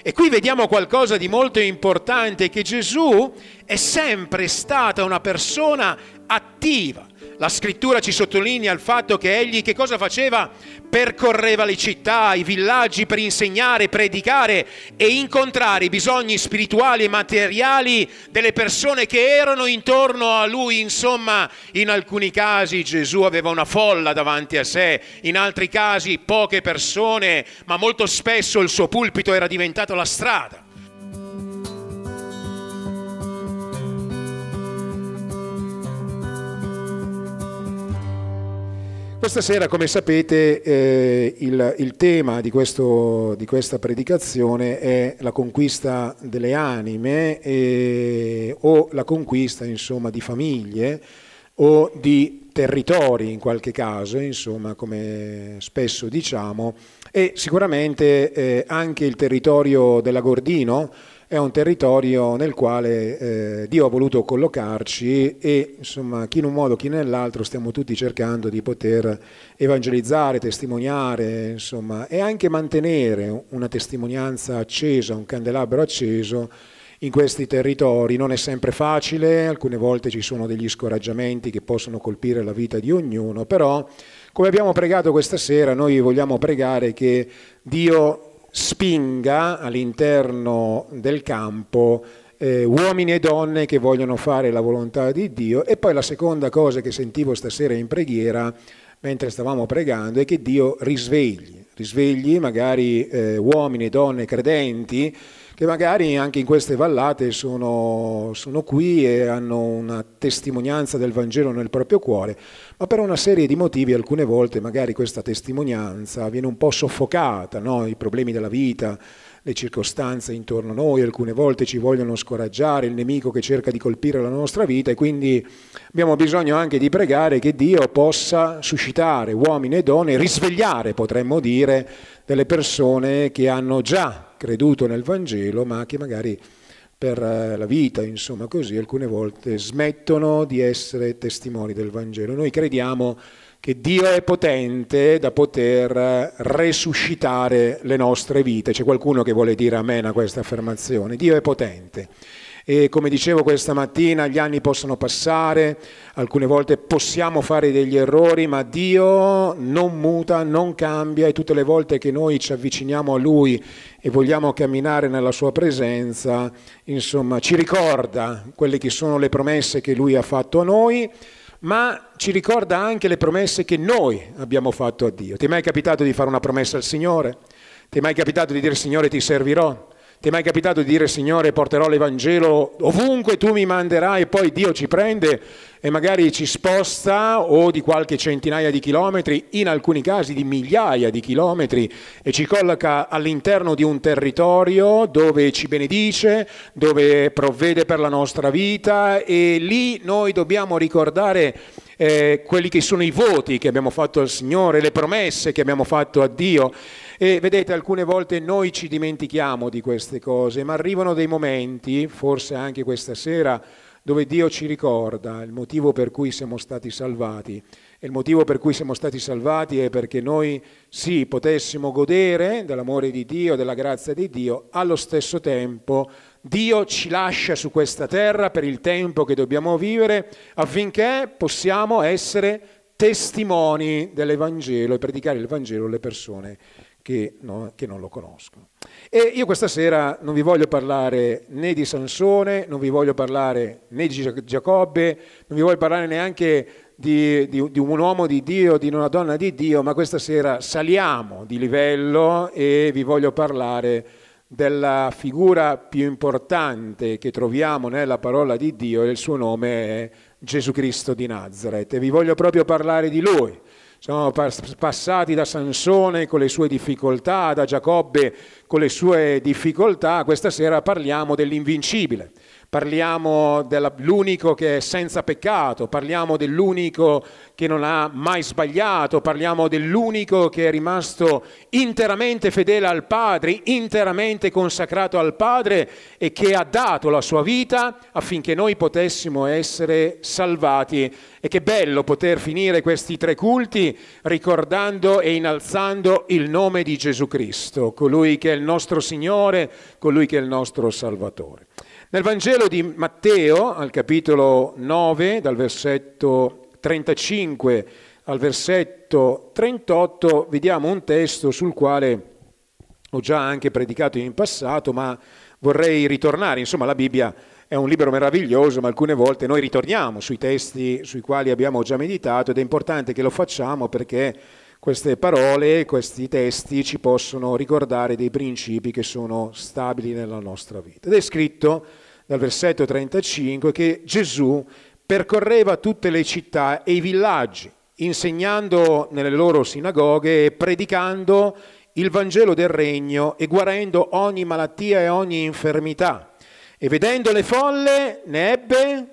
E qui vediamo qualcosa di molto importante, che Gesù è sempre stata una persona attiva. La scrittura ci sottolinea il fatto che egli che cosa faceva? Percorreva le città, i villaggi per insegnare, predicare e incontrare i bisogni spirituali e materiali delle persone che erano intorno a lui. Insomma, in alcuni casi Gesù aveva una folla davanti a sé, in altri casi poche persone, ma molto spesso il suo pulpito era diventato la strada. Questa sera, come sapete, il tema di questa predicazione è la conquista delle anime, o la conquista, insomma, di famiglie o di territori in qualche caso, insomma, come spesso diciamo. E sicuramente anche il territorio dell'Agordino è un territorio nel quale Dio ha voluto collocarci e, insomma, chi in un modo, chi nell'altro, stiamo tutti cercando di poter evangelizzare, testimoniare, insomma, e anche mantenere una testimonianza accesa, un candelabro acceso in questi territori. Non è sempre facile, alcune volte ci sono degli scoraggiamenti che possono colpire la vita di ognuno, però, come abbiamo pregato questa sera, noi vogliamo pregare che Dio spinga all'interno del campo uomini e donne che vogliono fare la volontà di Dio. E poi la seconda cosa che sentivo stasera in preghiera, mentre stavamo pregando, è che Dio risvegli magari uomini e donne credenti che magari anche in queste vallate sono qui e hanno una testimonianza del Vangelo nel proprio cuore, ma per una serie di motivi alcune volte magari questa testimonianza viene un po' soffocata, no? I problemi della vita, le circostanze intorno a noi, alcune volte ci vogliono scoraggiare, il nemico che cerca di colpire la nostra vita, e quindi abbiamo bisogno anche di pregare che Dio possa suscitare uomini e donne, risvegliare, potremmo dire, delle persone che hanno già creduto nel Vangelo, ma che magari per la vita, insomma così, alcune volte smettono di essere testimoni del Vangelo. Noi crediamo che Dio è potente da poter resuscitare le nostre vite. C'è qualcuno che vuole dire amen a questa affermazione? Dio è potente. E come dicevo questa mattina, gli anni possono passare, alcune volte possiamo fare degli errori, ma Dio non muta, non cambia, e tutte le volte che noi ci avviciniamo a Lui e vogliamo camminare nella Sua presenza, insomma, ci ricorda quelle che sono le promesse che Lui ha fatto a noi, ma ci ricorda anche le promesse che noi abbiamo fatto a Dio. Ti è mai capitato di fare una promessa al Signore? Ti è mai capitato di dire: Signore, ti servirò? Ti è mai capitato di dire: Signore, porterò l'Evangelo ovunque tu mi manderai? E poi Dio ci prende e magari ci sposta o di qualche centinaia di chilometri, in alcuni casi di migliaia di chilometri, e ci colloca all'interno di un territorio dove ci benedice, dove provvede per la nostra vita, e lì noi dobbiamo ricordare quelli che sono i voti che abbiamo fatto al Signore, le promesse che abbiamo fatto a Dio. E vedete, alcune volte noi ci dimentichiamo di queste cose, ma arrivano dei momenti, forse anche questa sera, dove Dio ci ricorda il motivo per cui siamo stati salvati. E il motivo per cui siamo stati salvati è perché noi sì potessimo godere dell'amore di Dio, della grazia di Dio, allo stesso tempo Dio ci lascia su questa terra per il tempo che dobbiamo vivere, affinché possiamo essere testimoni dell'Evangelo e predicare il Vangelo alle persone che non lo conoscono. E io questa sera non vi voglio parlare né di Sansone, non vi voglio parlare né di Giacobbe, non vi voglio parlare neanche di un uomo di Dio, di una donna di Dio, ma questa sera saliamo di livello e vi voglio parlare della figura più importante che troviamo nella parola di Dio, e il suo nome è Gesù Cristo di Nazareth, e vi voglio proprio parlare di Lui. Siamo passati da Sansone con le sue difficoltà, da Giacobbe con le sue difficoltà, questa sera parliamo dell'invincibile, parliamo dell'unico che è senza peccato, parliamo dell'unico che non ha mai sbagliato, parliamo dell'unico che è rimasto interamente fedele al Padre, interamente consacrato al Padre e che ha dato la sua vita affinché noi potessimo essere salvati. E che bello poter finire questi tre culti ricordando e innalzando il nome di Gesù Cristo, colui che è il nostro Signore, colui che è il nostro Salvatore. Nel Vangelo di Matteo, al capitolo 9, dal versetto 35 al versetto 38, vediamo un testo sul quale ho già anche predicato in passato, ma vorrei ritornare. Insomma, la Bibbia è un libro meraviglioso, ma alcune volte noi ritorniamo sui testi sui quali abbiamo già meditato, ed è importante che lo facciamo perché queste parole, questi testi ci possono ricordare dei principi che sono stabili nella nostra vita. Ed è scritto dal versetto 35 che Gesù percorreva tutte le città e i villaggi, insegnando nelle loro sinagoghe e predicando il Vangelo del Regno e guarendo ogni malattia e ogni infermità. E vedendo le folle ne ebbe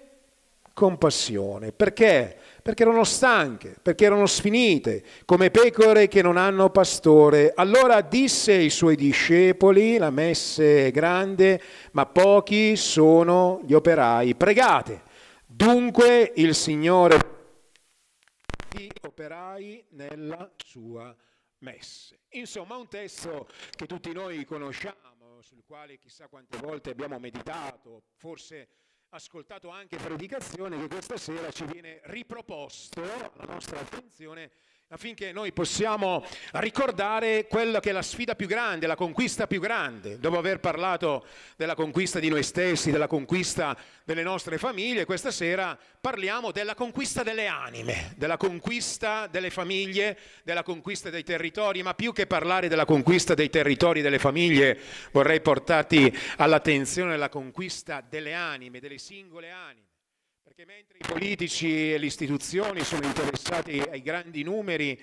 compassione. Perché? Perché erano stanche, perché erano sfinite, come pecore che non hanno pastore. Allora disse ai suoi discepoli: la messa è grande, ma pochi sono gli operai. Pregate dunque il Signore gli operai nella sua messa. Insomma, un testo che tutti noi conosciamo, sul quale chissà quante volte abbiamo meditato, forse ascoltato anche predicazione, che questa sera ci viene riproposto alla nostra attenzione affinché noi possiamo ricordare quella che è la sfida più grande, la conquista più grande. Dopo aver parlato della conquista di noi stessi, della conquista delle nostre famiglie, questa sera parliamo della conquista delle anime, della conquista delle famiglie, della conquista dei territori, ma più che parlare della conquista dei territori e delle famiglie, vorrei portarti all'attenzione la conquista delle anime, delle singole anime. Perché mentre i politici e le istituzioni sono interessati ai grandi numeri,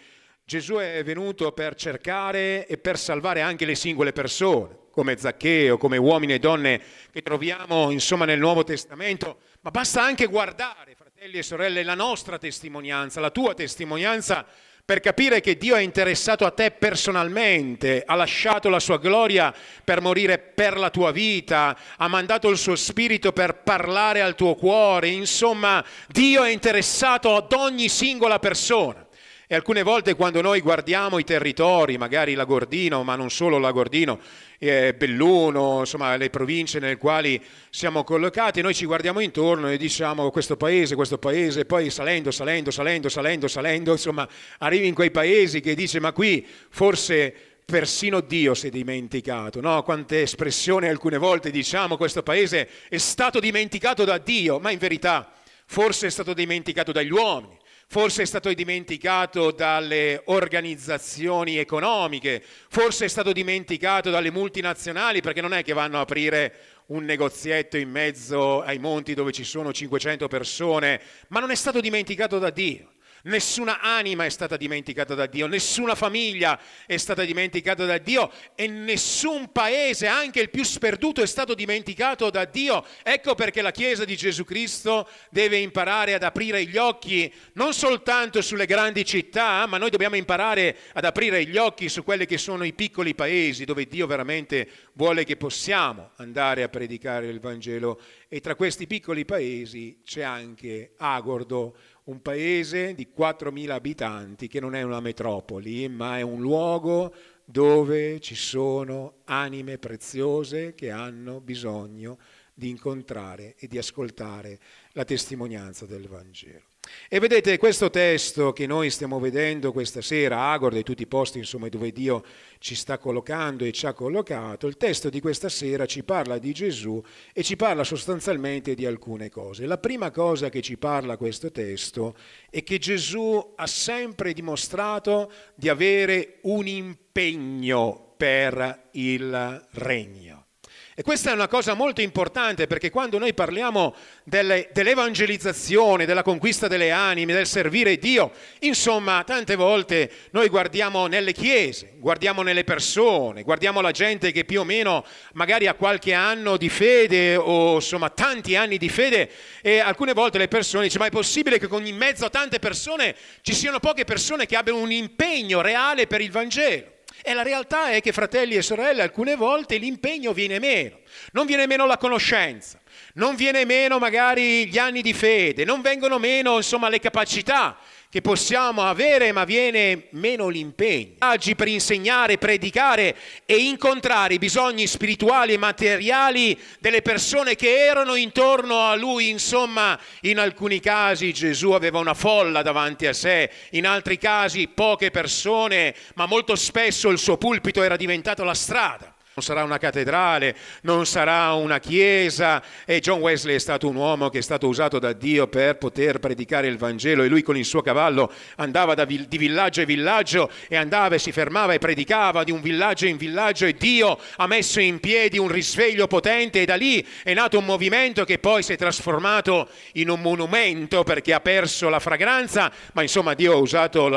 Gesù è venuto per cercare e per salvare anche le singole persone, come Zaccheo, come uomini e donne che troviamo insomma nel Nuovo Testamento. Ma basta anche guardare, fratelli e sorelle, la nostra testimonianza, la tua testimonianza, per capire che Dio è interessato a te personalmente, ha lasciato la sua gloria per morire per la tua vita, ha mandato il suo spirito per parlare al tuo cuore. Insomma, Dio è interessato ad ogni singola persona. E alcune volte quando noi guardiamo i territori, magari L'Agordino, ma non solo L'Agordino, Belluno, insomma le province nelle quali siamo collocati, noi ci guardiamo intorno e diciamo questo paese, poi salendo, insomma arrivi in quei paesi che dice ma qui forse persino Dio si è dimenticato, no? Quante espressioni alcune volte diciamo questo paese è stato dimenticato da Dio, ma in verità forse è stato dimenticato dagli uomini. Forse è stato dimenticato dalle organizzazioni economiche, forse è stato dimenticato dalle multinazionali, perché non è che vanno a aprire un negozietto in mezzo ai monti dove ci sono 500 persone, ma non è stato dimenticato da Dio. Nessuna anima è stata dimenticata da Dio, nessuna famiglia è stata dimenticata da Dio e nessun paese, anche il più sperduto, è stato dimenticato da Dio. Ecco perché la Chiesa di Gesù Cristo deve imparare ad aprire gli occhi non soltanto sulle grandi città, ma noi dobbiamo imparare ad aprire gli occhi su quelli che sono i piccoli paesi dove Dio veramente vuole che possiamo andare a predicare il Vangelo. E tra questi piccoli paesi c'è anche Agordo, un paese di 4.000 abitanti che non è una metropoli, ma è un luogo dove ci sono anime preziose che hanno bisogno di incontrare e di ascoltare la testimonianza del Vangelo. E vedete, questo testo che noi stiamo vedendo questa sera, Agordo e tutti i posti insomma dove Dio ci sta collocando e ci ha collocato, il testo di questa sera ci parla di Gesù e ci parla sostanzialmente di alcune cose. La prima cosa che ci parla questo testo è che Gesù ha sempre dimostrato di avere un impegno per il regno. E questa è una cosa molto importante, perché quando noi parliamo dell'evangelizzazione, della conquista delle anime, del servire Dio, insomma, tante volte noi guardiamo nelle chiese, guardiamo nelle persone, guardiamo la gente che più o meno magari ha qualche anno di fede o insomma tanti anni di fede, e alcune volte le persone dicono: ma è possibile che in mezzo a tante persone ci siano poche persone che abbiano un impegno reale per il Vangelo? E la realtà è che, fratelli e sorelle, alcune volte l'impegno viene meno. Non viene meno la conoscenza, non viene meno magari gli anni di fede, non vengono meno insomma le capacità che possiamo avere, ma viene meno l'impegno. Oggi per insegnare, predicare e incontrare i bisogni spirituali e materiali delle persone che erano intorno a lui, insomma, in alcuni casi Gesù aveva una folla davanti a sé, in altri casi poche persone, ma molto spesso il suo pulpito era diventato la strada. Non sarà una cattedrale, non sarà una chiesa, e John Wesley è stato un uomo che è stato usato da Dio per poter predicare il Vangelo, e lui con il suo cavallo andava di villaggio in villaggio e andava e si fermava e predicava di un villaggio in villaggio, e Dio ha messo in piedi un risveglio potente, e da lì è nato un movimento che poi si è trasformato in un monumento, perché ha perso la fragranza, ma insomma Dio ha usato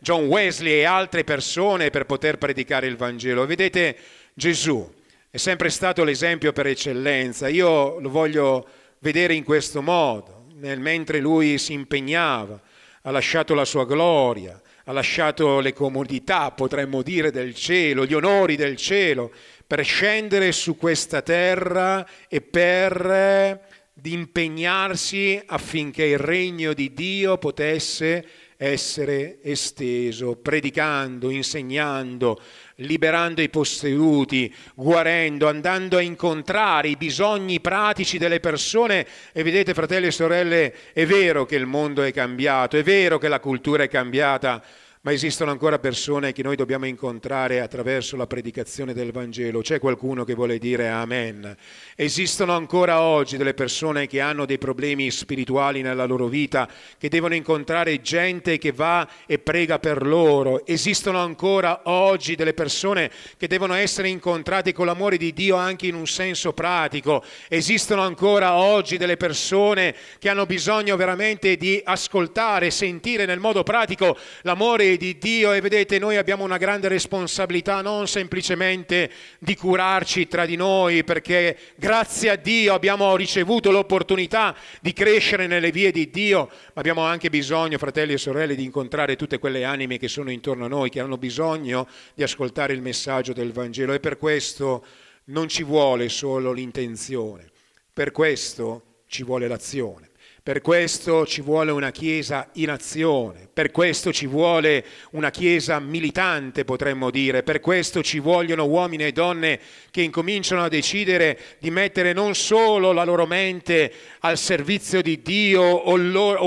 John Wesley e altre persone per poter predicare il Vangelo. Vedete, Gesù è sempre stato l'esempio per eccellenza. Io lo voglio vedere in questo modo: mentre lui si impegnava, ha lasciato la sua gloria, ha lasciato le comodità, potremmo dire, del cielo, gli onori del cielo, per scendere su questa terra e per impegnarsi affinché il regno di Dio potesse essere esteso, predicando, insegnando, liberando i posseduti, guarendo, andando a incontrare i bisogni pratici delle persone. E vedete, fratelli e sorelle, è vero che il mondo è cambiato, è vero che la cultura è cambiata, ma esistono ancora persone che noi dobbiamo incontrare attraverso la predicazione del Vangelo. C'è qualcuno che vuole dire amen? Esistono ancora oggi delle persone che hanno dei problemi spirituali nella loro vita, che devono incontrare gente che va e prega per loro. Esistono ancora oggi delle persone che devono essere incontrate con l'amore di Dio anche in un senso pratico. Esistono ancora oggi delle persone che hanno bisogno veramente di ascoltare, sentire nel modo pratico l'amore di Dio. E vedete, noi abbiamo una grande responsabilità, non semplicemente di curarci tra di noi, perché grazie a Dio abbiamo ricevuto l'opportunità di crescere nelle vie di Dio, ma abbiamo anche bisogno, fratelli e sorelle, di incontrare tutte quelle anime che sono intorno a noi, che hanno bisogno di ascoltare il messaggio del Vangelo. E per questo non ci vuole solo l'intenzione, per questo ci vuole l'azione. Per questo ci vuole una Chiesa in azione, per questo ci vuole una Chiesa militante, potremmo dire, per questo ci vogliono uomini e donne che incominciano a decidere di mettere non solo la loro mente al servizio di Dio o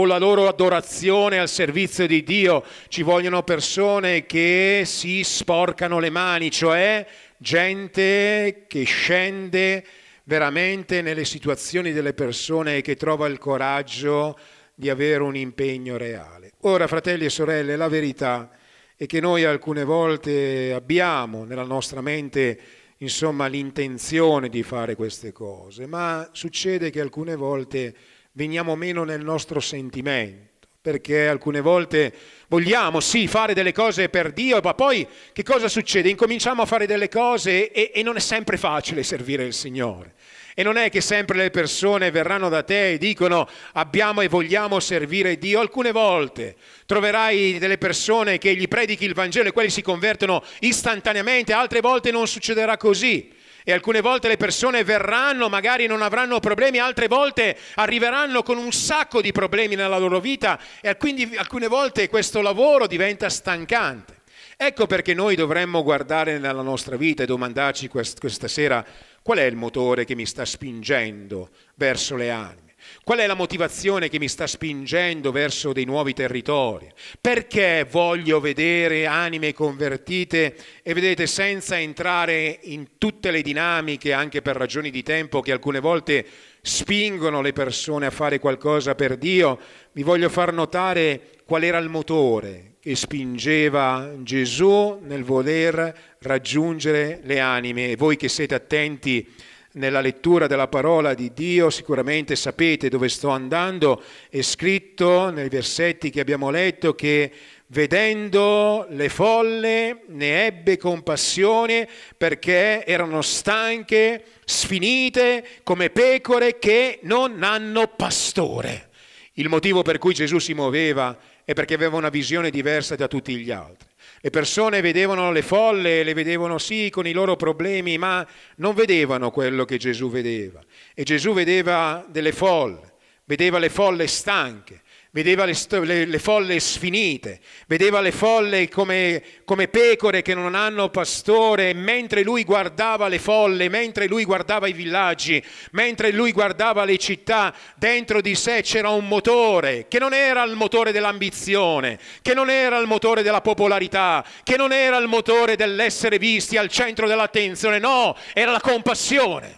la loro adorazione al servizio di Dio. Ci vogliono persone che si sporcano le mani, cioè gente che scende veramente nelle situazioni delle persone, che trova il coraggio di avere un impegno reale. Ora, fratelli e sorelle, la verità è che noi alcune volte abbiamo nella nostra mente, insomma, l'intenzione di fare queste cose, ma succede che alcune volte veniamo meno nel nostro sentimento, perché alcune volte vogliamo sì fare delle cose per Dio, ma poi che cosa succede? Incominciamo a fare delle cose e non è sempre facile servire il Signore. E non è che sempre le persone verranno da te e dicono abbiamo e vogliamo servire Dio. Alcune volte troverai delle persone che gli predichi il Vangelo e quelli si convertono istantaneamente, altre volte non succederà così. E alcune volte le persone verranno, magari non avranno problemi, altre volte arriveranno con un sacco di problemi nella loro vita, e quindi alcune volte questo lavoro diventa stancante. Ecco perché noi dovremmo guardare nella nostra vita e domandarci questa sera: qual è il motore che mi sta spingendo verso le anime? Qual è la motivazione che mi sta spingendo verso dei nuovi territori? Perché voglio vedere anime convertite? E vedete, senza entrare in tutte le dinamiche, anche per ragioni di tempo, che alcune volte spingono le persone a fare qualcosa per Dio, vi voglio far notare qual era il motore che spingeva Gesù nel voler raggiungere le anime. E voi che siete attenti nella lettura della parola di Dio sicuramente sapete dove sto andando. È scritto nei versetti che abbiamo letto che vedendo le folle ne ebbe compassione perché erano stanche, sfinite come pecore che non hanno pastore. Il motivo per cui Gesù si muoveva è perché aveva una visione diversa da tutti gli altri. Le persone vedevano le folle, le vedevano sì con i loro problemi, ma non vedevano quello che Gesù vedeva. E Gesù vedeva delle folle, vedeva le folle stanche, vedeva le folle sfinite, vedeva le folle come pecore che non hanno pastore. Mentre lui guardava le folle, mentre lui guardava i villaggi, mentre lui guardava le città, dentro di sé c'era un motore che non era il motore dell'ambizione, che non era il motore della popolarità, che non era il motore dell'essere visti al centro dell'attenzione. No, era la compassione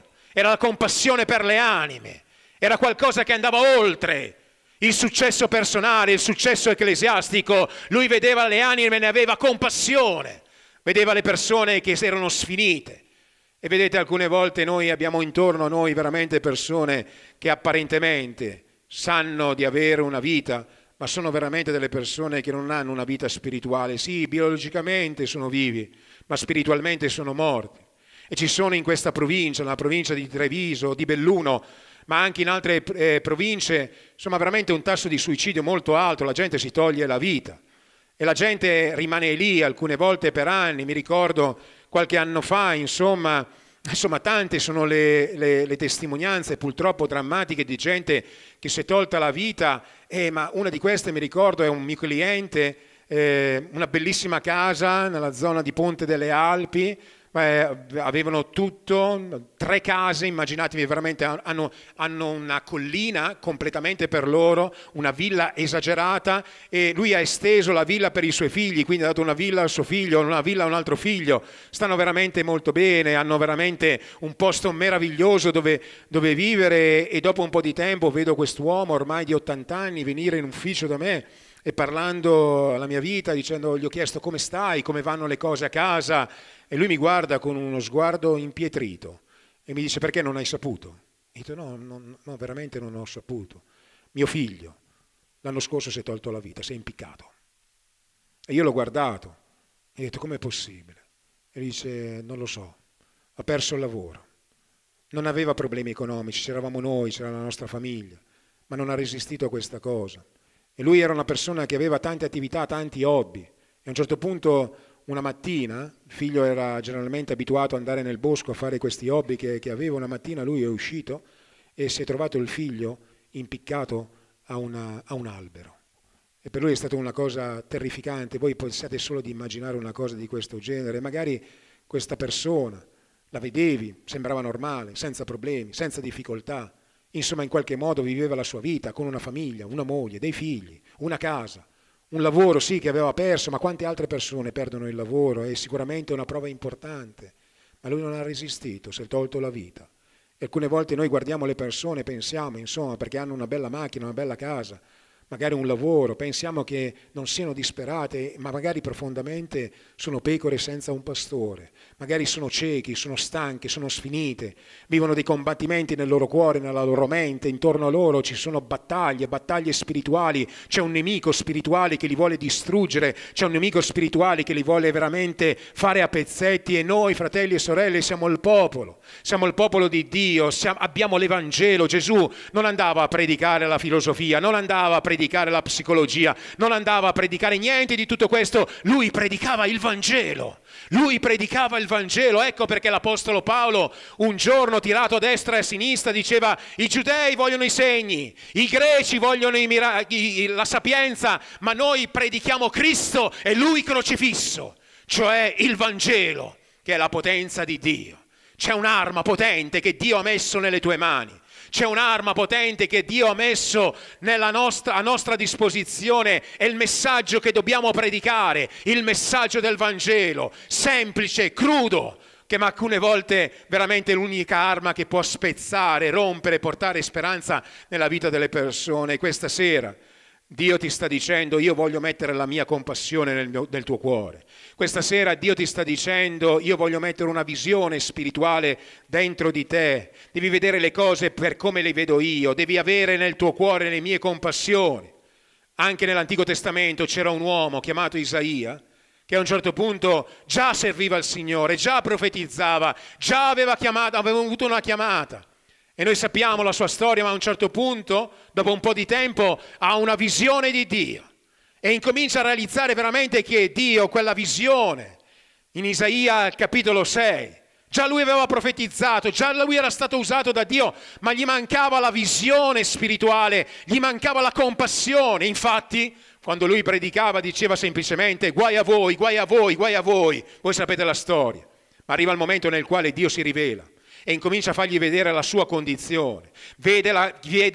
per le anime, era qualcosa che andava oltre il successo personale, il successo ecclesiastico. Lui vedeva le anime e ne aveva compassione, vedeva le persone che erano sfinite. E vedete, alcune volte noi abbiamo intorno a noi veramente persone che apparentemente sanno di avere una vita, ma sono veramente delle persone che non hanno una vita spirituale. Sì, biologicamente sono vivi, ma spiritualmente sono morti. E ci sono in questa provincia, nella provincia di Treviso, di Belluno, ma anche in altre province, insomma veramente un tasso di suicidio molto alto. La gente si toglie la vita e la gente rimane lì alcune volte per anni. Mi ricordo qualche anno fa, insomma tante sono le testimonianze purtroppo drammatiche di gente che si è tolta la vita, ma una di queste, mi ricordo, è un mio cliente, una bellissima casa nella zona di Ponte delle Alpi. Avevano tutto, 3 case, immaginatevi veramente, hanno una collina completamente per loro, una villa esagerata, e lui ha esteso la villa per i suoi figli, quindi ha dato una villa al suo figlio, una villa a un altro figlio. Stanno veramente molto bene, hanno veramente un posto meraviglioso dove vivere. E dopo un po' di tempo vedo quest'uomo ormai di 80 anni venire in ufficio da me e parlando alla mia vita, dicendo, gli ho chiesto come stai, come vanno le cose a casa, e lui mi guarda con uno sguardo impietrito e mi dice, perché non hai saputo? E io dico, no, veramente non ho saputo. Mio figlio l'anno scorso si è tolto la vita, si è impiccato. E io l'ho guardato e ho detto, com'è possibile? E lui dice, non lo so, ha perso il lavoro, non aveva problemi economici, c'eravamo noi, c'era la nostra famiglia, ma non ha resistito a questa cosa. E lui era una persona che aveva tante attività, tanti hobby, e a un certo punto una mattina, il figlio era generalmente abituato ad andare nel bosco a fare questi hobby che aveva, una mattina lui è uscito e si è trovato il figlio impiccato a un albero, e per lui è stata una cosa terrificante. Voi possiate solo di immaginare una cosa di questo genere. Magari questa persona la vedevi, sembrava normale, senza problemi, senza difficoltà. Insomma, in qualche modo viveva la sua vita con una famiglia, una moglie, dei figli, una casa, un lavoro sì che aveva perso, ma quante altre persone perdono il lavoro? È sicuramente una prova importante, ma lui non ha resistito, si è tolto la vita. E alcune volte noi guardiamo le persone e pensiamo, insomma, perché hanno una bella macchina, una bella casa, magari un lavoro, pensiamo che non siano disperate, ma magari profondamente sono pecore senza un pastore, magari sono ciechi, sono stanche, sono sfinite, vivono dei combattimenti nel loro cuore, nella loro mente, intorno a loro ci sono battaglie spirituali, c'è un nemico spirituale che li vuole distruggere, c'è un nemico spirituale che li vuole veramente fare a pezzetti. E noi, fratelli e sorelle, siamo il popolo di Dio, abbiamo l'Evangelo. Gesù non andava a predicare la filosofia, non andava a predicare la psicologia, non andava a predicare niente di tutto questo. Lui predicava il Vangelo, lui predicava il Vangelo. Ecco perché l'apostolo Paolo, un giorno tirato a destra e a sinistra, diceva, i giudei vogliono i segni, i greci vogliono la sapienza, ma noi predichiamo Cristo e lui crocifisso, cioè il Vangelo, che è la potenza di Dio. C'è un'arma potente che Dio ha messo nelle tue mani. C'è un'arma potente che Dio ha messo a nostra disposizione. È il messaggio che dobbiamo predicare, il messaggio del Vangelo, semplice, crudo, che ma alcune volte veramente è l'unica arma che può spezzare, rompere, portare speranza nella vita delle persone. Questa sera Dio ti sta dicendo: io voglio mettere la mia compassione nel tuo cuore. Questa sera Dio ti sta dicendo: io voglio mettere una visione spirituale dentro di te. Devi vedere le cose per come le vedo io, devi avere nel tuo cuore le mie compassioni. Anche nell'Antico Testamento c'era un uomo chiamato Isaia che a un certo punto già serviva il Signore, già profetizzava, già aveva avuto una chiamata. E noi sappiamo la sua storia, ma a un certo punto, dopo un po' di tempo, ha una visione di Dio e incomincia a realizzare veramente chi è Dio, quella visione. In Isaia capitolo 6, già lui aveva profetizzato, già lui era stato usato da Dio, ma gli mancava la visione spirituale, gli mancava la compassione. Infatti, quando lui predicava, diceva semplicemente: guai a voi, guai a voi, guai a voi. Voi sapete la storia. Ma arriva il momento nel quale Dio si rivela e incomincia a fargli vedere la sua condizione, vede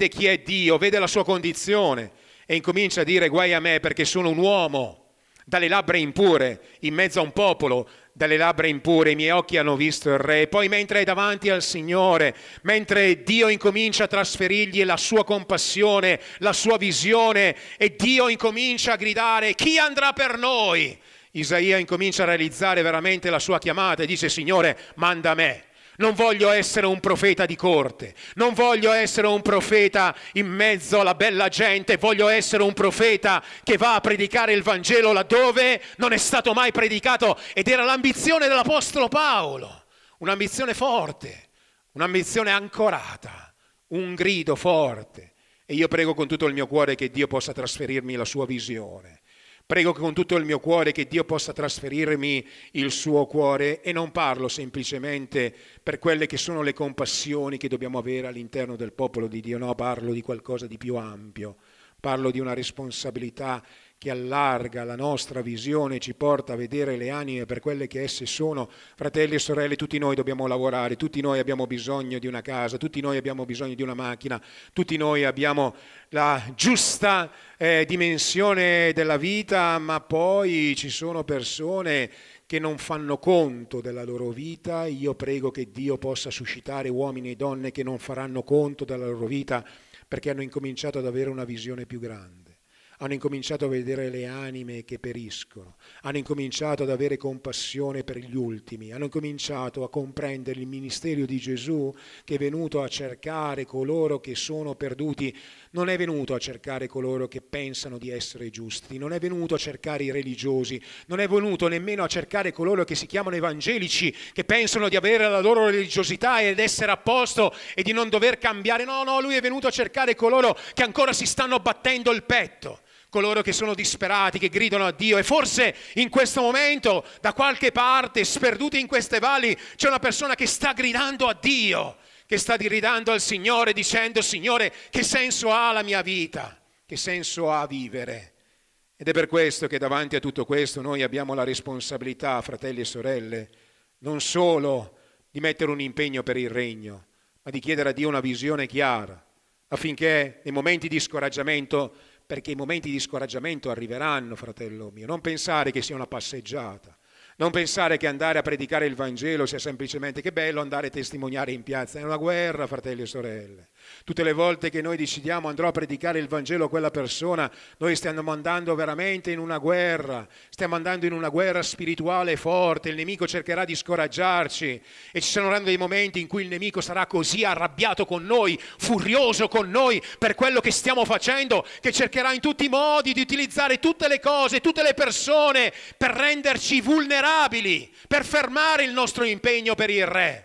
chi è Dio, vede la sua condizione e incomincia a dire: guai a me perché sono un uomo dalle labbra impure, in mezzo a un popolo dalle labbra impure, i miei occhi hanno visto il Re. E poi, mentre è davanti al Signore, mentre Dio incomincia a trasferirgli la sua compassione, la sua visione, e Dio incomincia a gridare: chi andrà per noi? Isaia incomincia a realizzare veramente la sua chiamata e dice: Signore, manda me. Non voglio essere un profeta di corte, non voglio essere un profeta in mezzo alla bella gente, voglio essere un profeta che va a predicare il Vangelo laddove non è stato mai predicato. Ed era l'ambizione dell'Apostolo Paolo, un'ambizione forte, un'ambizione ancorata, un grido forte. E io prego con tutto il mio cuore che Dio possa trasferirmi la sua visione. Prego con tutto il mio cuore che Dio possa trasferirmi il suo cuore, e non parlo semplicemente per quelle che sono le compassioni che dobbiamo avere all'interno del popolo di Dio, no, parlo di qualcosa di più ampio, parlo di una responsabilità che allarga la nostra visione, ci porta a vedere le anime per quelle che esse sono. Fratelli e sorelle, tutti noi dobbiamo lavorare, tutti noi abbiamo bisogno di una casa, tutti noi abbiamo bisogno di una macchina, tutti noi abbiamo la giusta dimensione della vita, ma poi ci sono persone che non fanno conto della loro vita. Io prego che Dio possa suscitare uomini e donne che non faranno conto della loro vita perché hanno incominciato ad avere una visione più grande. Hanno incominciato a vedere le anime che periscono, hanno incominciato ad avere compassione per gli ultimi, hanno incominciato a comprendere il ministero di Gesù, che è venuto a cercare coloro che sono perduti. Non è venuto a cercare coloro che pensano di essere giusti, non è venuto a cercare i religiosi, non è venuto nemmeno a cercare coloro che si chiamano evangelici, che pensano di avere la loro religiosità ed essere a posto e di non dover cambiare. No, no, lui è venuto a cercare coloro che ancora si stanno battendo il petto, coloro che sono disperati, che gridano a Dio. E forse in questo momento, da qualche parte, sperduti in queste valli, c'è una persona che sta gridando a Dio, che sta gridando al Signore dicendo: Signore, che senso ha la mia vita? Che senso ha vivere? Ed è per questo che davanti a tutto questo noi abbiamo la responsabilità, fratelli e sorelle, non solo di mettere un impegno per il Regno, ma di chiedere a Dio una visione chiara, affinché nei momenti di scoraggiamento, perché i momenti di scoraggiamento arriveranno, fratello mio, non pensare che sia una passeggiata, non pensare che andare a predicare il Vangelo sia semplicemente che bello andare a testimoniare in piazza. È una guerra, fratelli e sorelle. Tutte le volte che noi decidiamo andrò a predicare il Vangelo a quella persona, noi stiamo andando veramente in una guerra, stiamo andando in una guerra spirituale forte. Il nemico cercherà di scoraggiarci e ci saranno dei momenti in cui il nemico sarà così arrabbiato con noi, furioso con noi per quello che stiamo facendo, che cercherà in tutti i modi di utilizzare tutte le cose, tutte le persone per renderci vulnerabili, per fermare il nostro impegno per il Re.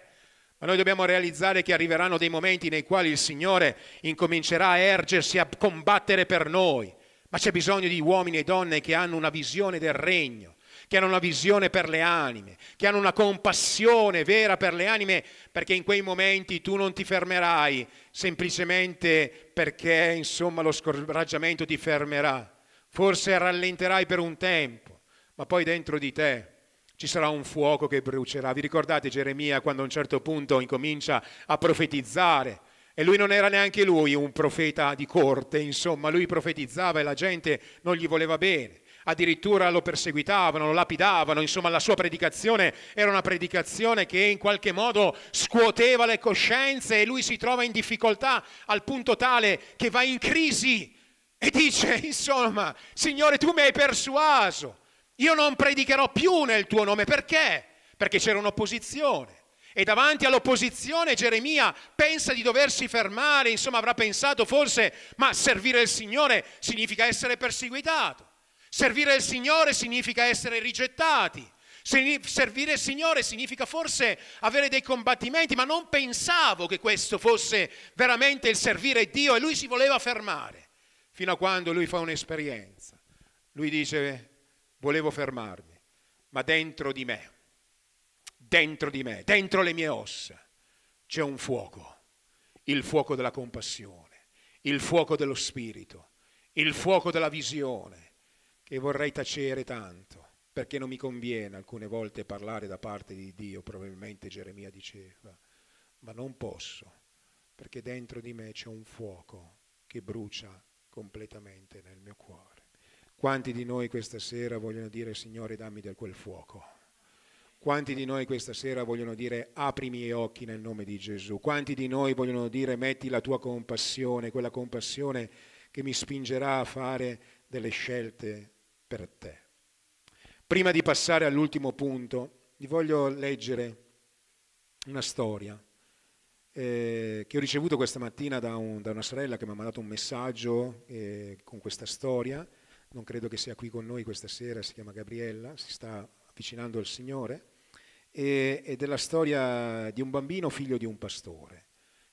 Ma noi dobbiamo realizzare che arriveranno dei momenti nei quali il Signore incomincerà a ergersi, a combattere per noi. Ma c'è bisogno di uomini e donne che hanno una visione del Regno, che hanno una visione per le anime, che hanno una compassione vera per le anime, perché in quei momenti tu non ti fermerai semplicemente perché, insomma, lo scoraggiamento ti fermerà. Forse rallenterai per un tempo, ma poi dentro di te ci sarà un fuoco che brucerà. Vi ricordate Geremia, quando a un certo punto incomincia a profetizzare? E lui non era neanche lui un profeta di corte, insomma, lui profetizzava e la gente non gli voleva bene. Addirittura lo perseguitavano, lo lapidavano, insomma la sua predicazione era una predicazione che in qualche modo scuoteva le coscienze e lui si trova in difficoltà al punto tale che va in crisi. e dice, insomma, Signore, tu mi hai persuaso, io non predicherò più nel tuo nome. Perché? Perché c'era un'opposizione. E davanti all'opposizione Geremia pensa di doversi fermare, insomma avrà pensato forse, ma servire il Signore significa essere perseguitato, servire il Signore significa essere rigettati, servire il Signore significa forse avere dei combattimenti, ma non pensavo che questo fosse veramente il servire Dio. E lui si voleva fermare, fino a quando lui fa un'esperienza. Lui dice, volevo fermarmi, ma dentro di me, dentro le mie ossa, c'è un fuoco, il fuoco della compassione, il fuoco dello spirito, il fuoco della visione, che vorrei tacere tanto, perché non mi conviene alcune volte parlare da parte di Dio, probabilmente Geremia diceva, ma non posso, perché dentro di me c'è un fuoco che brucia completamente nel mio cuore. Quanti di noi questa sera vogliono dire, Signore, dammi del quel fuoco? Quanti di noi questa sera vogliono dire, apri i miei occhi nel nome di Gesù? Quanti di noi vogliono dire, metti la tua compassione, quella compassione che mi spingerà a fare delle scelte per te? Prima di passare all'ultimo punto, vi voglio leggere una storia che ho ricevuto questa mattina da una sorella che mi ha mandato un messaggio con questa storia. Non credo che sia qui con noi questa sera, si chiama Gabriella, si sta avvicinando al Signore. E della storia di un bambino figlio di un pastore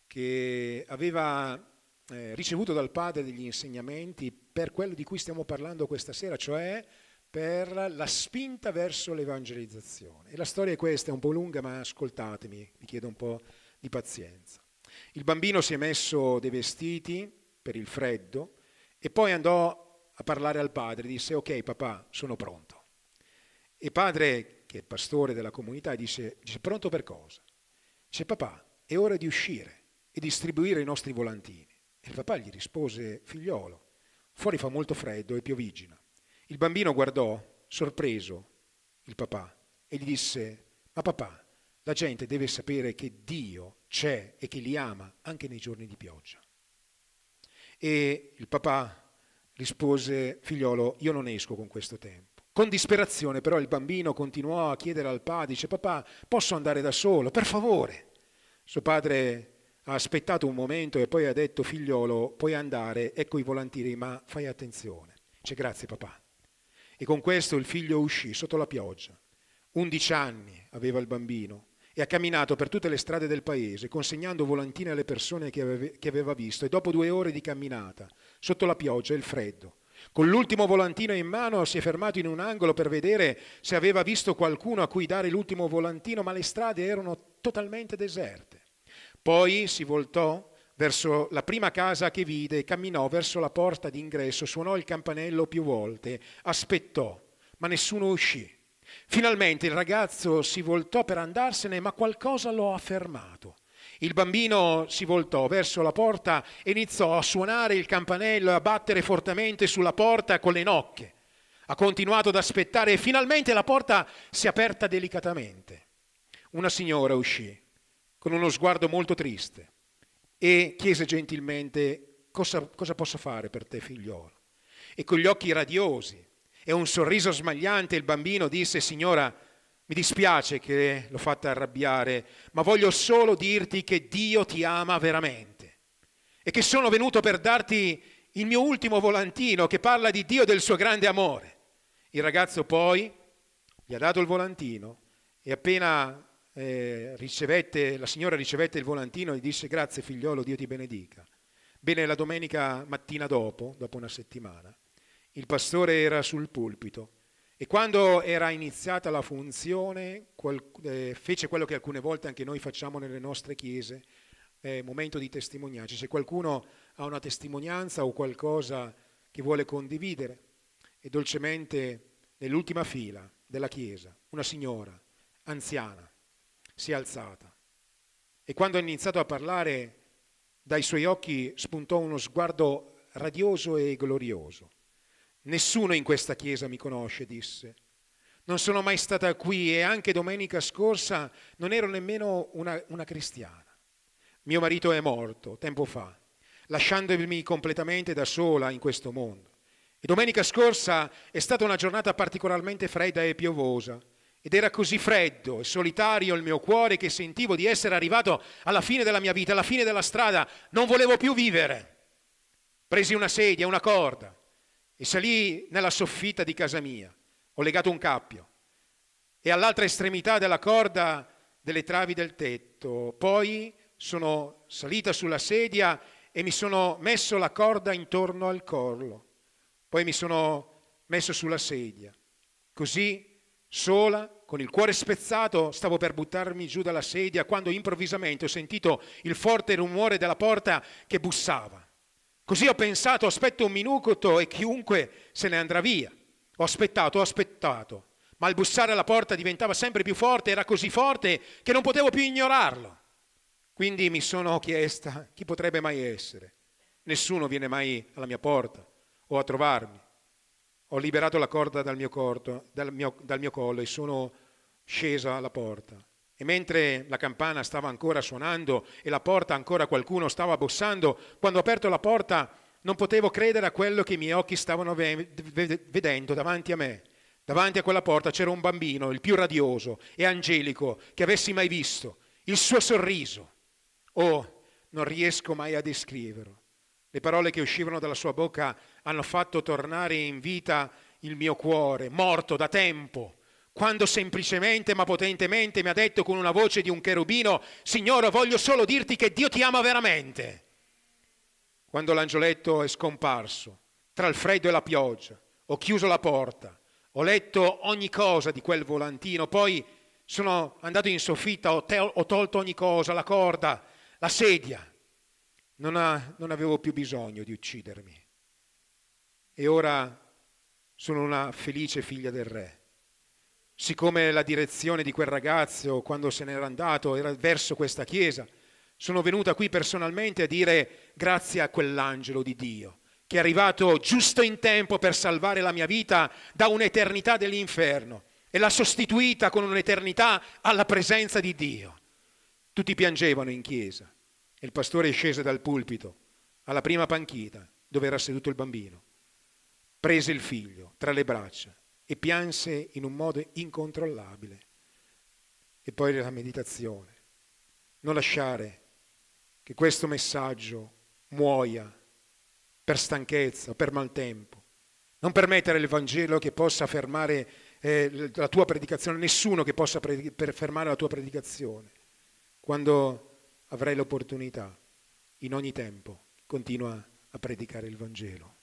che aveva ricevuto dal padre degli insegnamenti per quello di cui stiamo parlando questa sera, cioè per la spinta verso l'evangelizzazione. E la storia è questa, è un po' lunga, ma ascoltatemi, vi chiedo un po' di pazienza. Il bambino si è messo dei vestiti per il freddo e poi andò a parlare al padre, disse, ok papà, sono pronto. E padre, che è pastore della comunità, dice, pronto per cosa? Dice, papà, è ora di uscire e distribuire i nostri volantini. E il papà gli rispose, figliolo, fuori fa molto freddo e piovigina. Il bambino guardò, sorpreso, il papà e gli disse, ma papà, la gente deve sapere che Dio c'è e che li ama anche nei giorni di pioggia. E il papà rispose, figliolo, io non esco con questo tempo. Con disperazione però il bambino continuò a chiedere al padre, dice, papà, posso andare da solo, per favore? Suo padre ha aspettato un momento e poi ha detto, figliolo, puoi andare, ecco i volantini, ma fai attenzione. Dice, grazie papà. E con questo il figlio uscì sotto la pioggia. 11 anni aveva il bambino e ha camminato per tutte le strade del paese, consegnando volantini alle persone che aveva visto. E dopo 2 ore di camminata, sotto la pioggia e il freddo, con l'ultimo volantino in mano si è fermato in un angolo per vedere se aveva visto qualcuno a cui dare l'ultimo volantino, ma le strade erano totalmente deserte. Poi si voltò verso la prima casa che vide, camminò verso la porta d'ingresso, suonò il campanello più volte, aspettò, ma nessuno uscì. Finalmente il ragazzo si voltò per andarsene, ma qualcosa lo ha fermato. Il bambino si voltò verso la porta e iniziò a suonare il campanello e a battere fortemente sulla porta con le nocche. Ha continuato ad aspettare e finalmente la porta si è aperta delicatamente. Una signora uscì con uno sguardo molto triste e chiese gentilmente cosa posso fare per te figliolo? E con gli occhi radiosi e un sorriso smagliante il bambino disse, signora, mi dispiace che l'ho fatta arrabbiare, ma voglio solo dirti che Dio ti ama veramente e che sono venuto per darti il mio ultimo volantino che parla di Dio e del suo grande amore. Il ragazzo poi gli ha dato il volantino e appena la signora ricevette il volantino gli disse, grazie figliolo, Dio ti benedica. Bene, la domenica mattina dopo una settimana, il pastore era sul pulpito. E quando era iniziata la funzione, fece quello che alcune volte anche noi facciamo nelle nostre chiese, momento di testimonianza. Se qualcuno ha una testimonianza o qualcosa che vuole condividere, e dolcemente nell'ultima fila della chiesa, una signora anziana si è alzata e quando ha iniziato a parlare, dai suoi occhi spuntò uno sguardo radioso e glorioso. Nessuno in questa chiesa mi conosce, disse. Non sono mai stata qui e anche domenica scorsa non ero nemmeno una cristiana. Mio marito è morto tempo fa. lasciandomi completamente da sola in questo mondo. E domenica scorsa è stata una giornata particolarmente fredda e piovosa, ed era così freddo e solitario il mio cuore che sentivo di essere arrivato alla fine della mia vita, alla fine della strada. Non volevo più vivere. Presi una sedia, una corda, e salì nella soffitta di casa mia. Ho legato un cappio e all'altra estremità della corda delle travi del tetto. Poi sono salita sulla sedia e mi sono messo la corda intorno al collo. Poi mi sono messo sulla sedia. Così, sola, con il cuore spezzato, stavo per buttarmi giù dalla sedia quando improvvisamente ho sentito il forte rumore della porta che bussava. Così ho pensato, aspetto un minuto e chiunque se ne andrà via. Ho aspettato, ma il bussare alla porta diventava sempre più forte, era così forte che non potevo più ignorarlo. Quindi mi sono chiesta chi potrebbe mai essere. Nessuno viene mai alla mia porta o a trovarmi. Ho liberato la corda dal mio collo e sono scesa alla porta. E mentre la campana stava ancora suonando e la porta ancora qualcuno stava bussando, quando ho aperto la porta non potevo credere a quello che i miei occhi stavano vedendo davanti a me. Davanti a quella porta c'era un bambino, il più radioso e angelico che avessi mai visto. Il suo sorriso. Oh, non riesco mai a descriverlo. Le parole che uscivano dalla sua bocca hanno fatto tornare in vita il mio cuore, morto da tempo, quando semplicemente ma potentemente mi ha detto con una voce di un cherubino: «Signore, voglio solo dirti che Dio ti ama veramente». Quando l'angioletto è scomparso, tra il freddo e la pioggia, ho chiuso la porta, ho letto ogni cosa di quel volantino, poi sono andato in soffitta, ho tolto ogni cosa, la corda, la sedia. Non avevo più bisogno di uccidermi. E ora sono una felice figlia del re. Siccome la direzione di quel ragazzo, quando se n'era andato, era verso questa chiesa, sono venuta qui personalmente a dire grazie a quell'angelo di Dio che è arrivato giusto in tempo per salvare la mia vita da un'eternità dell'inferno e l'ha sostituita con un'eternità alla presenza di Dio. Tutti piangevano in chiesa. Il pastore scese dal pulpito alla prima panchina dove era seduto il bambino, prese il figlio tra le braccia e pianse in un modo incontrollabile. E poi la meditazione: non lasciare che questo messaggio muoia per stanchezza o per maltempo, non permettere il Vangelo che possa fermare la tua predicazione, nessuno che possa fermare la tua predicazione. Quando avrai l'opportunità, in ogni tempo, continua a predicare il Vangelo.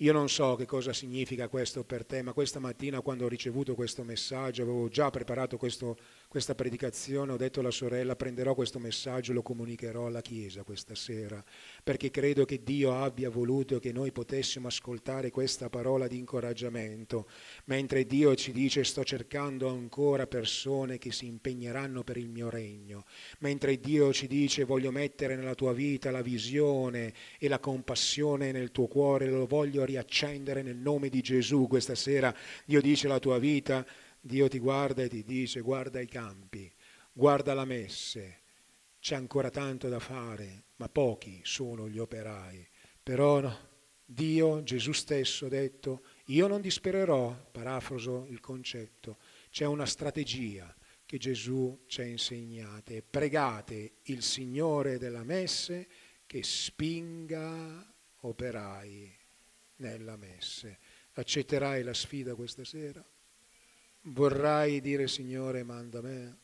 Io non so che cosa significa questo per te, ma questa mattina, quando ho ricevuto questo messaggio, avevo già preparato questa predicazione, ho detto alla sorella: prenderò questo messaggio e lo comunicherò alla Chiesa questa sera, perché credo che Dio abbia voluto che noi potessimo ascoltare questa parola di incoraggiamento, mentre Dio ci dice: sto cercando ancora persone che si impegneranno per il mio regno, mentre Dio ci dice: voglio mettere nella tua vita la visione e la compassione nel tuo cuore, lo voglio riaccendere nel nome di Gesù. Questa sera Dio dice la tua vita, Dio ti guarda e ti dice: guarda i campi, guarda la messe, c'è ancora tanto da fare, ma pochi sono gli operai. Però no, Dio, Gesù stesso ha detto: io non dispererò, parafraso il concetto. C'è una strategia che Gesù ci ha insegnato: pregate il Signore della messe che spinga operai nella messe. Accetterai la sfida questa sera? Vorrai dire: Signore, manda me?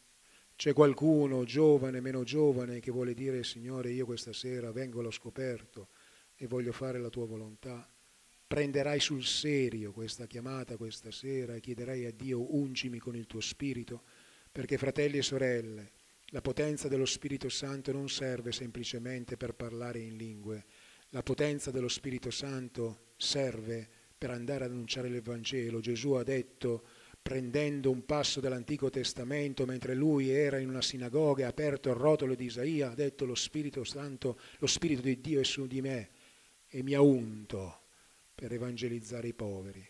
C'è qualcuno, giovane, meno giovane, che vuole dire: Signore, io questa sera vengo allo scoperto e voglio fare la tua volontà? Prenderai sul serio questa chiamata questa sera e chiederai a Dio: ungimi con il tuo spirito? Perché, fratelli e sorelle, la potenza dello Spirito Santo non serve semplicemente per parlare in lingue. La potenza dello Spirito Santo serve per andare ad annunciare l'Evangelo. Gesù ha detto, prendendo un passo dall'Antico Testamento, mentre lui era in una sinagoga, ha aperto il rotolo di Isaia, ha detto: lo Spirito Santo, lo Spirito di Dio è su di me e mi ha unto per evangelizzare i poveri,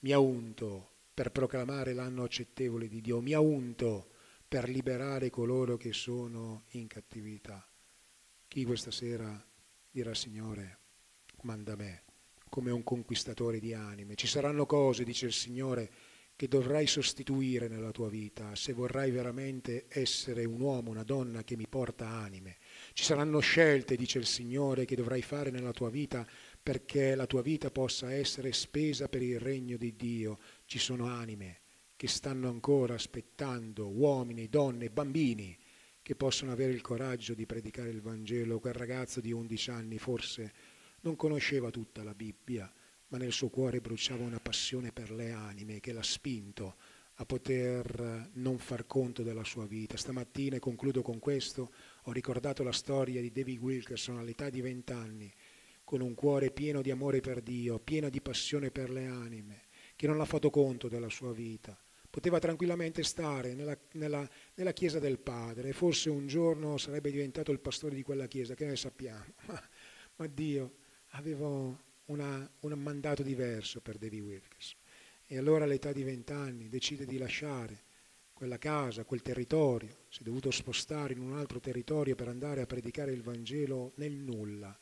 mi ha unto per proclamare l'anno accettevole di Dio, mi ha unto per liberare coloro che sono in cattività. Chi questa sera dirà: Signore, manda me, come un conquistatore di anime. Ci saranno cose, dice il Signore, che dovrai sostituire nella tua vita se vorrai veramente essere un uomo, una donna che mi porta anime. Ci saranno scelte, dice il Signore, che dovrai fare nella tua vita perché la tua vita possa essere spesa per il regno di Dio. Ci sono anime che stanno ancora aspettando, uomini, donne, bambini, che possono avere il coraggio di predicare il Vangelo. Quel ragazzo di 11 anni forse non conosceva tutta la Bibbia, ma nel suo cuore bruciava una passione per le anime che l'ha spinto a poter non far conto della sua vita. Stamattina, e concludo con questo, ho ricordato la storia di David Wilkerson all'età di 20 anni, con un cuore pieno di amore per Dio, pieno di passione per le anime, che non ha fatto conto della sua vita. Poteva tranquillamente stare nella chiesa del padre, forse un giorno sarebbe diventato il pastore di quella chiesa, che noi sappiamo, ma Dio aveva un mandato diverso per David Wilkerson. E allora all'età di 20 anni decide di lasciare quella casa, quel territorio, si è dovuto spostare in un altro territorio per andare a predicare il Vangelo nel nulla,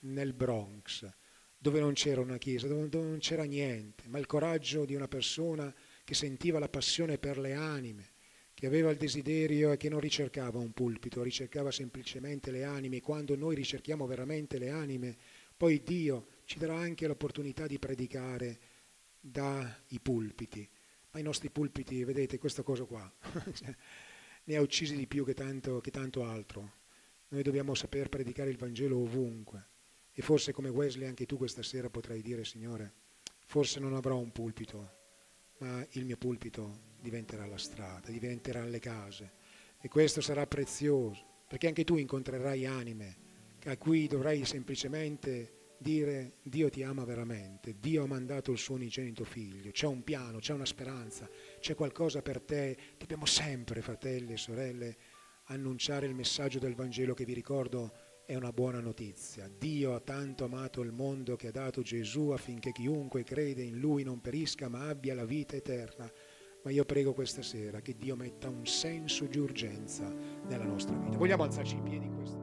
nel Bronx, dove non c'era una chiesa, dove non c'era niente, ma il coraggio di una persona che sentiva la passione per le anime, che aveva il desiderio e che non ricercava un pulpito, ricercava semplicemente le anime. Quando noi ricerchiamo veramente le anime, poi Dio ci darà anche l'opportunità di predicare dai pulpiti. Ma i nostri pulpiti, vedete, questa cosa qua, ne ha uccisi di più che tanto altro. Noi dobbiamo saper predicare il Vangelo ovunque. E forse come Wesley anche tu questa sera potrai dire: Signore, forse non avrò un pulpito, ma il mio pulpito diventerà la strada, diventerà le case. E questo sarà prezioso, perché anche tu incontrerai anime a cui dovrai semplicemente dire: Dio ti ama veramente, Dio ha mandato il suo unigenito figlio, c'è un piano, c'è una speranza, c'è qualcosa per te. Dobbiamo sempre, fratelli e sorelle, annunciare il messaggio del Vangelo, che vi ricordo è una buona notizia. Dio ha tanto amato il mondo che ha dato Gesù, affinché chiunque crede in Lui non perisca ma abbia la vita eterna. Ma io prego questa sera che Dio metta un senso di urgenza nella nostra vita. Vogliamo alzarci i piedi in questo.